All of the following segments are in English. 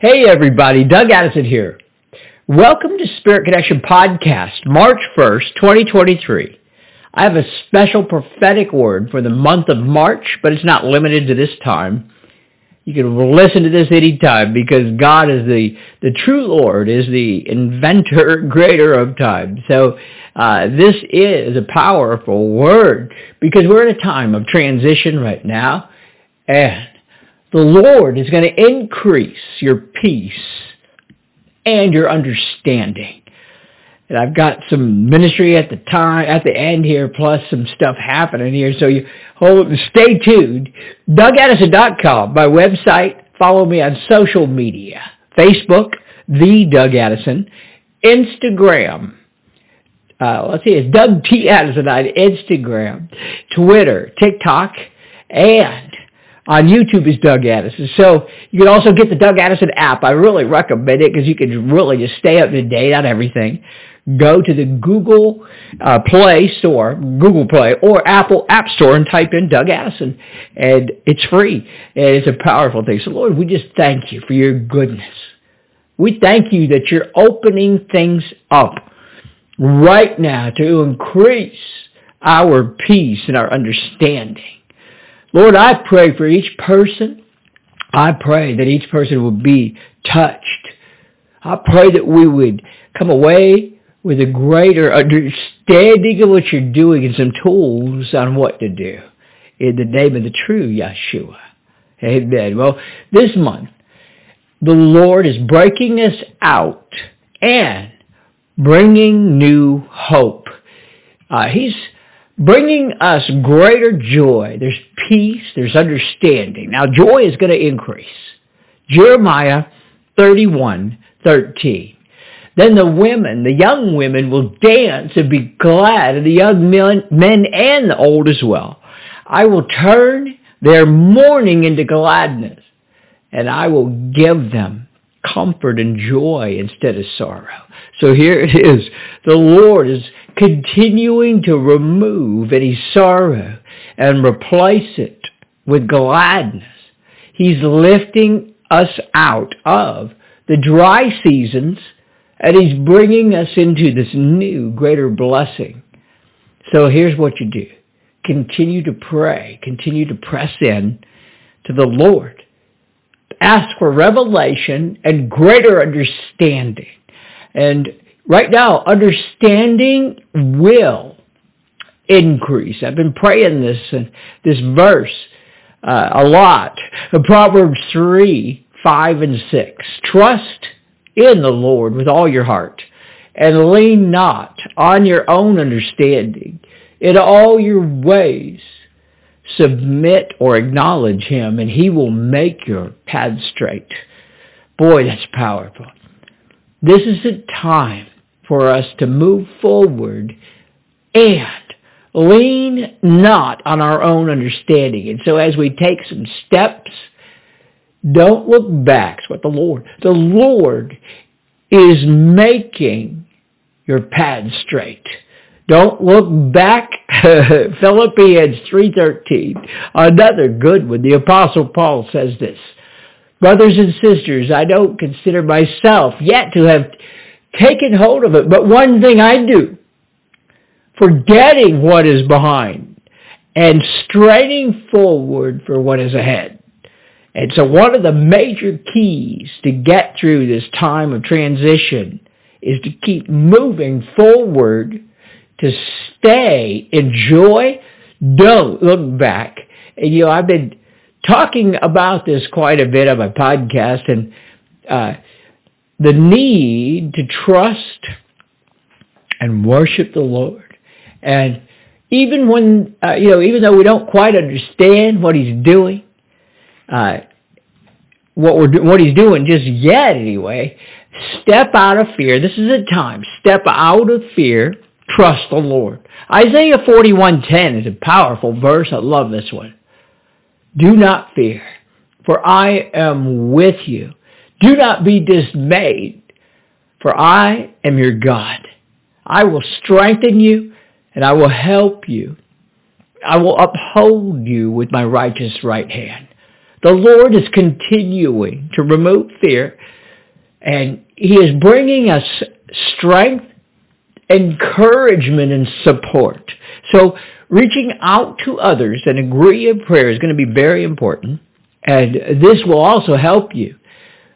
Hey everybody, Doug Addison here. Welcome to Spirit Connection Podcast, March 1st, 2023. I have a special prophetic word for the month of March, but it's not limited to this time. You can listen to this anytime because God is the true Lord, is the inventor, creator of time. So this is a powerful word because we're in a time of transition right now, and the Lord is going to increase your peace and your understanding. And I've got some ministry at the end here, plus some stuff happening here. So stay tuned. DougAddison.com, my website. Follow me on social media. Facebook, The Doug Addison. Instagram. It's Doug T. Addison on Instagram. Twitter, TikTok, and on YouTube is Doug Addison. So you can also get the Doug Addison app. I really recommend it because you can really just stay up to date on everything. Go to the Google Play Store or Apple App Store and type in Doug Addison. And it's free. And it's a powerful thing. So Lord, we just thank you for your goodness. We thank you that you're opening things up right now to increase our peace and our understanding. Lord, I pray for each person. I pray that each person will be touched. I pray that we would come away with a greater understanding of what you're doing and some tools on what to do. In the name of the true Yahshua. Amen. Well, this month, the Lord is breaking us out and bringing new hope. He's bringing us greater joy. There's peace. There's understanding. Now, joy is going to increase. Jeremiah 31:13. Then the young women will dance and be glad, and the young men and the old as well. I will turn their mourning into gladness, and I will give them comfort and joy instead of sorrow. So here it is. The Lord is continuing to remove any sorrow and replace it with gladness. He's lifting us out of the dry seasons, and he's bringing us into this new, greater blessing. So here's what you do. Continue to pray. Continue to press in to the Lord. Ask for revelation and greater understanding. And right now, understanding will increase. I've been praying this verse a lot. Proverbs 3:5-6. Trust in the Lord with all your heart, and lean not on your own understanding. In all your ways, submit or acknowledge him, and he will make your path straight. Boy, that's powerful. This is a time for us to move forward and lean not on our own understanding. And so as we take some steps, don't look back. It's what the Lord is making your path straight. Don't look back. Philippians 3:13, another good one. The Apostle Paul says this. Brothers and sisters, I don't consider myself yet to have taken hold of it, but one thing I do, forgetting what is behind and straining forward for what is ahead. And so one of the major keys to get through this time of transition is to keep moving forward, to stay, enjoy, don't look back. And I've been talking about this quite a bit on my podcast, and the need to trust and worship the Lord. And even when, even though we don't quite understand what he's doing, what he's doing just yet anyway, step out of fear. This is a time. Step out of fear. Trust the Lord. Isaiah 41:10 is a powerful verse. I love this one. Do not fear, for I am with you. Do not be dismayed, for I am your God. I will strengthen you, and I will help you. I will uphold you with my righteous right hand. The Lord is continuing to remove fear, and he is bringing us strength, encouragement, and support. So reaching out to others and agree in prayer is going to be very important, and this will also help you,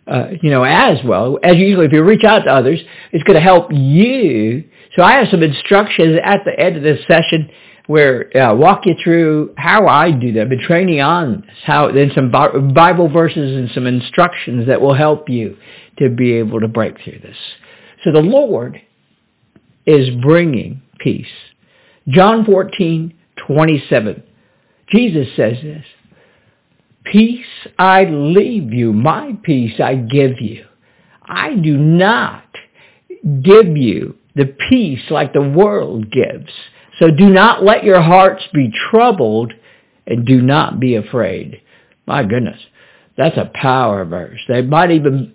as well. As usual, if you reach out to others, it's going to help you. So I have some instructions at the end of this session where I walk you through how I do that. I've been training on this, then some Bible verses and some instructions that will help you to be able to break through this. So the Lord is bringing peace. John 14:27. Jesus says this, "Peace I leave you, my peace I give you. I do not give you the peace like the world gives. So do not let your hearts be troubled, and do not be afraid." My goodness, that's a power verse. That might even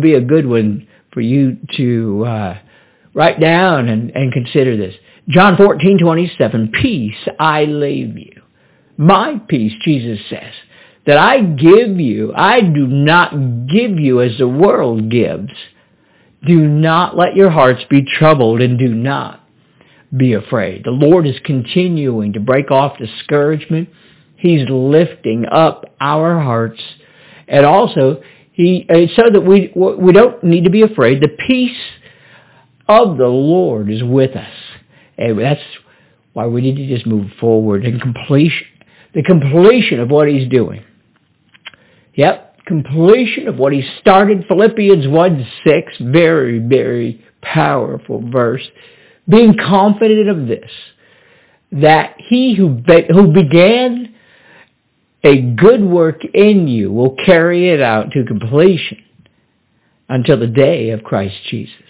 be a good one for you to write down and consider this. John 14:27, "Peace I leave you. My peace," Jesus says, "that I give you. I do not give you as the world gives. Do not let your hearts be troubled, and do not be afraid." The Lord is continuing to break off discouragement. He's lifting up our hearts. And also, so that we don't need to be afraid. The peace of the Lord is with us. And that's why we need to just move forward in completion of what he's doing. Yep, completion of what he started. Philippians 1:6, very, very powerful verse. "Being confident of this, that he who began a good work in you will carry it out to completion until the day of Christ Jesus."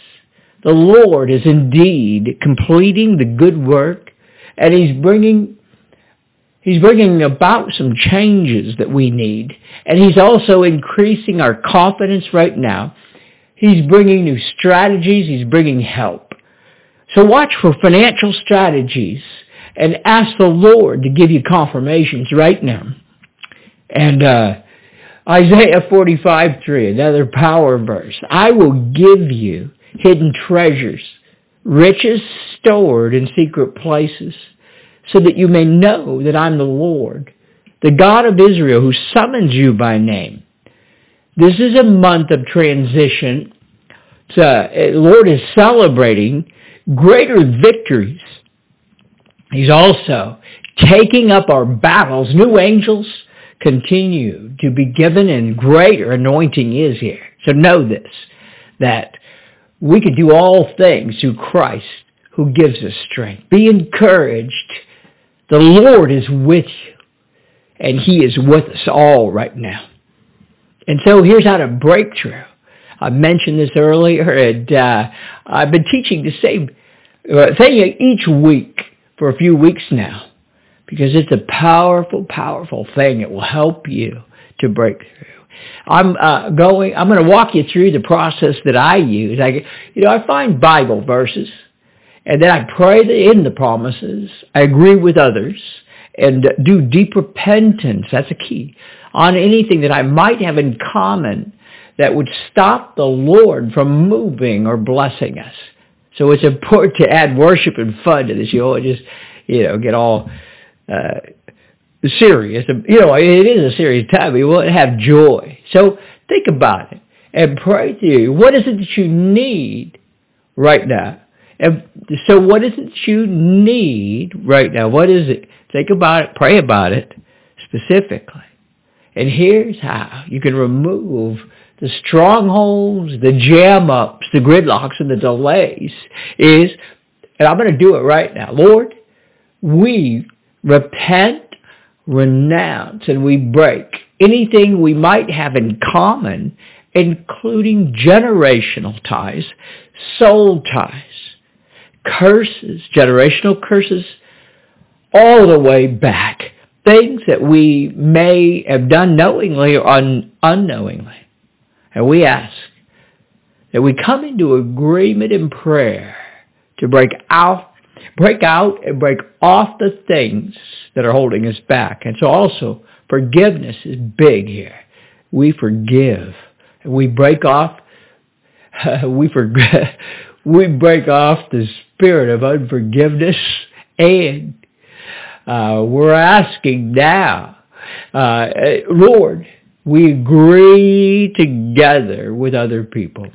The Lord is indeed completing the good work, and he's bringing about some changes that we need, and he's also increasing our confidence right now. He's bringing new strategies. He's bringing help. So watch for financial strategies and ask the Lord to give you confirmations right now. And Isaiah 45:3, another power verse. "I will give you hidden treasures, riches stored in secret places, so that you may know that I'm the Lord, the God of Israel, who summons you by name." This is a month of transition. The Lord is celebrating greater victories. He's also taking up our battles. New angels continue to be given, and greater anointing is here. So know this, that we can do all things through Christ who gives us strength. Be encouraged. The Lord is with you, and he is with us all right now. And so here's how to break through. I mentioned this earlier, and I've been teaching the same thing each week for a few weeks now, because it's a powerful, powerful thing. It will help you to break through. I'm going to walk you through the process that I use. I find Bible verses, and then I pray in the promises. I agree with others and do deep repentance. That's a key on anything that I might have in common that would stop the Lord from moving or blessing us. So it's important to add worship and fun to this. You don't just, get all serious. It is a serious time. You want to have joy. So think about it and pray through. What is it that you need right now? What is it? Think about it. Pray about it specifically. And here's how you can remove the strongholds, the jam-ups, the gridlocks, and the delays is, and I'm going to do it right now. Lord, we repent, renounce, and we break anything we might have in common, including generational ties, soul ties, curses, generational curses, all the way back, things that we may have done knowingly or unknowingly. And we ask that we come into agreement in prayer to break out and break off the things that are holding us back. And so also Forgiveness is big here. We forgive. We break off. We break off the spirit of unforgiveness, and we're asking now, Lord, we agree together with other people.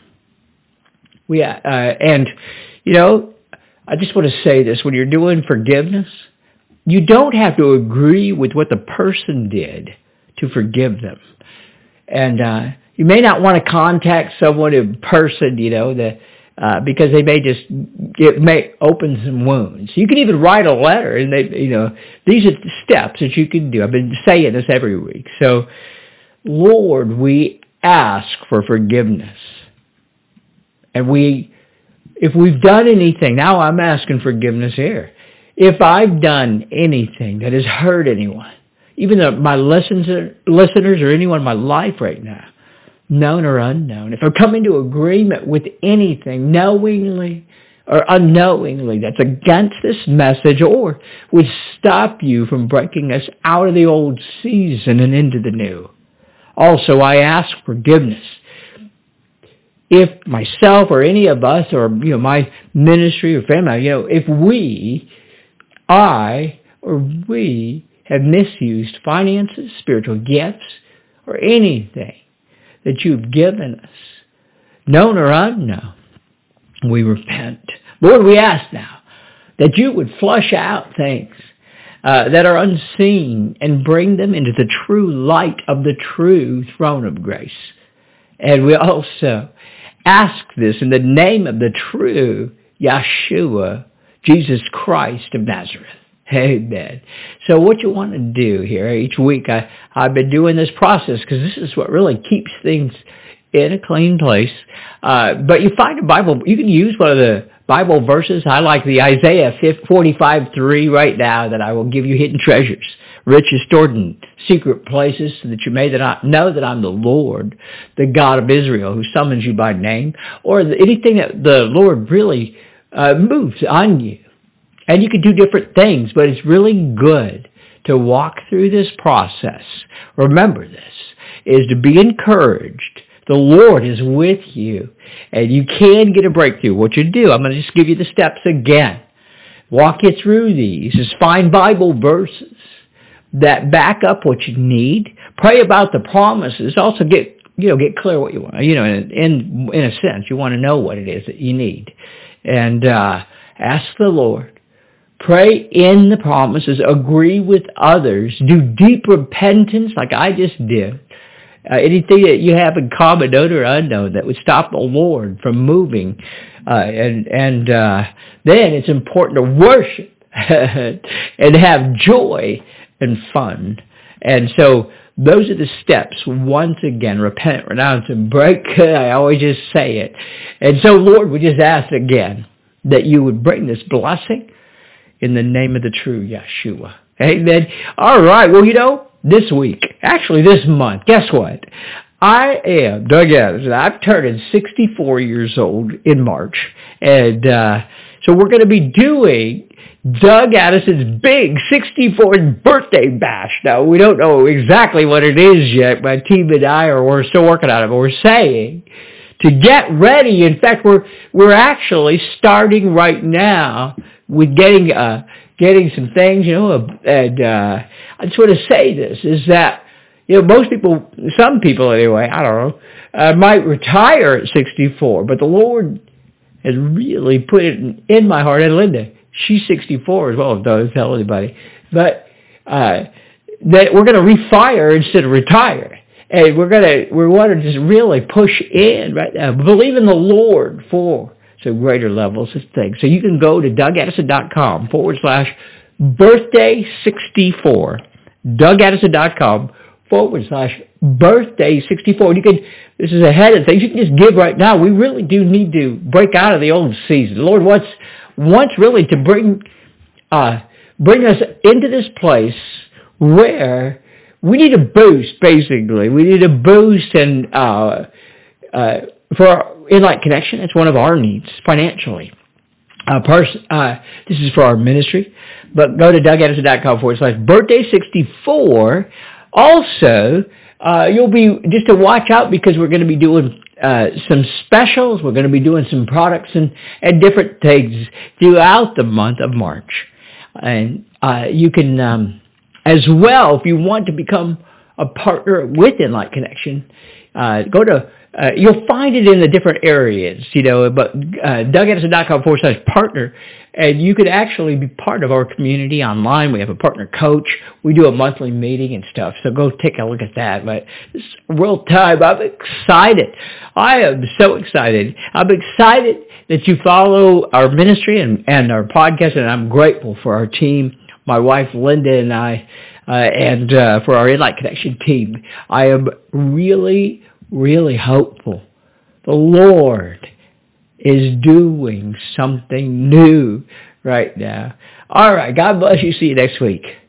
And you know, I just want to say this: when you're doing forgiveness, you don't have to agree with what the person did to forgive them. And you may not want to contact someone in person, you know, because they may just, it may open some wounds. You can even write a letter, and they, you know, these are the steps that you can do. I've been saying this every week. So, Lord, we ask for forgiveness. And if we've done anything, now I'm asking forgiveness here. If I've done anything that has hurt anyone, even my listeners or anyone in my life right now, known or unknown, if I come into agreement with anything knowingly or unknowingly that's against this message or would stop you from breaking us out of the old season and into the new. Also, I ask forgiveness. If myself or any of us or, you know, my ministry or family, you know, if we have misused finances, spiritual gifts, or anything that you've given us, known or unknown, we repent. Lord, we ask now that you would flush out things that are unseen and bring them into the true light of the true throne of grace. And we also ask this in the name of the true Yahshua, Jesus Christ of Nazareth. Amen. So what you want to do here each week, I've been doing this process because this is what really keeps things in a clean place. But you find a Bible, you can use one of the Bible verses. I like the Isaiah 45:3 right now, that I will give you hidden treasures, riches stored in secret places, so that you may know that I'm the Lord, the God of Israel, who summons you by name, or anything that the Lord really moves on you. And you can do different things, but it's really good to walk through this process. Remember, this is to be encouraged. The Lord is with you, and you can get a breakthrough. What you do, I'm going to just give you the steps again. Walk you through these. Just find Bible verses that back up what you need. Pray about the promises. Also get clear what you want. You know, in a sense, you want to know what it is that you need. And ask the Lord. Pray in the promises. Agree with others. Do deep repentance like I just did. Anything that you have in common, known or unknown, that would stop the Lord from moving. And then it's important to worship and have joy and fun. And so those are the steps. Once again, repent, renounce, and break. I always just say it. And so, Lord, we just ask again that you would bring this blessing in the name of the true Yahshua. Amen. All right. Well, you know, this week, actually this month, guess what? I am Doug Addison. I'm turning 64 years old in March. And so we're going to be doing Doug Addison's big 64th birthday bash. Now, we don't know exactly what it is yet. My team and I we're still working on it, but we're saying to get ready. In fact, we're actually starting right now with getting some things, you know, and I just want to say this, is that, you know, some people anyway, I don't know, might retire at 64, but the Lord has really put it in my heart, and Linda, she's 64 as well, don't tell anybody, but that we're going to refire instead of retire, and we want to just really push in right now, believe in the Lord for so greater levels of things. So you can go to DougAddison.com /birthday64. DougAddison.com /birthday64. And you can, this is ahead of things, you can just give right now. We really do need to break out of the old season. The Lord wants really to bring us into this place where we need a boost, basically. We need a boost and for Inlight Connection, it's one of our needs financially. This is for our ministry. But go to DougAddison.com /birthday64 Also, you'll be just to watch out because we're going to be doing some specials. We're going to be doing some products and different things throughout the month of March. And you can, as well, if you want to become a partner with Inlight Connection, go to, you'll find it in the different areas, you know, but DougAddison.com/partner, and you could actually be part of our community online. We have a partner coach. We do a monthly meeting and stuff, so go take a look at that. But it's real time. I'm excited. I am so excited. I'm excited that you follow our ministry and our podcast, and I'm grateful for our team, my wife Linda and I, and for our Inlight Connection team. I am really, really hopeful. The Lord is doing something new right now. All right. God bless you. See you next week.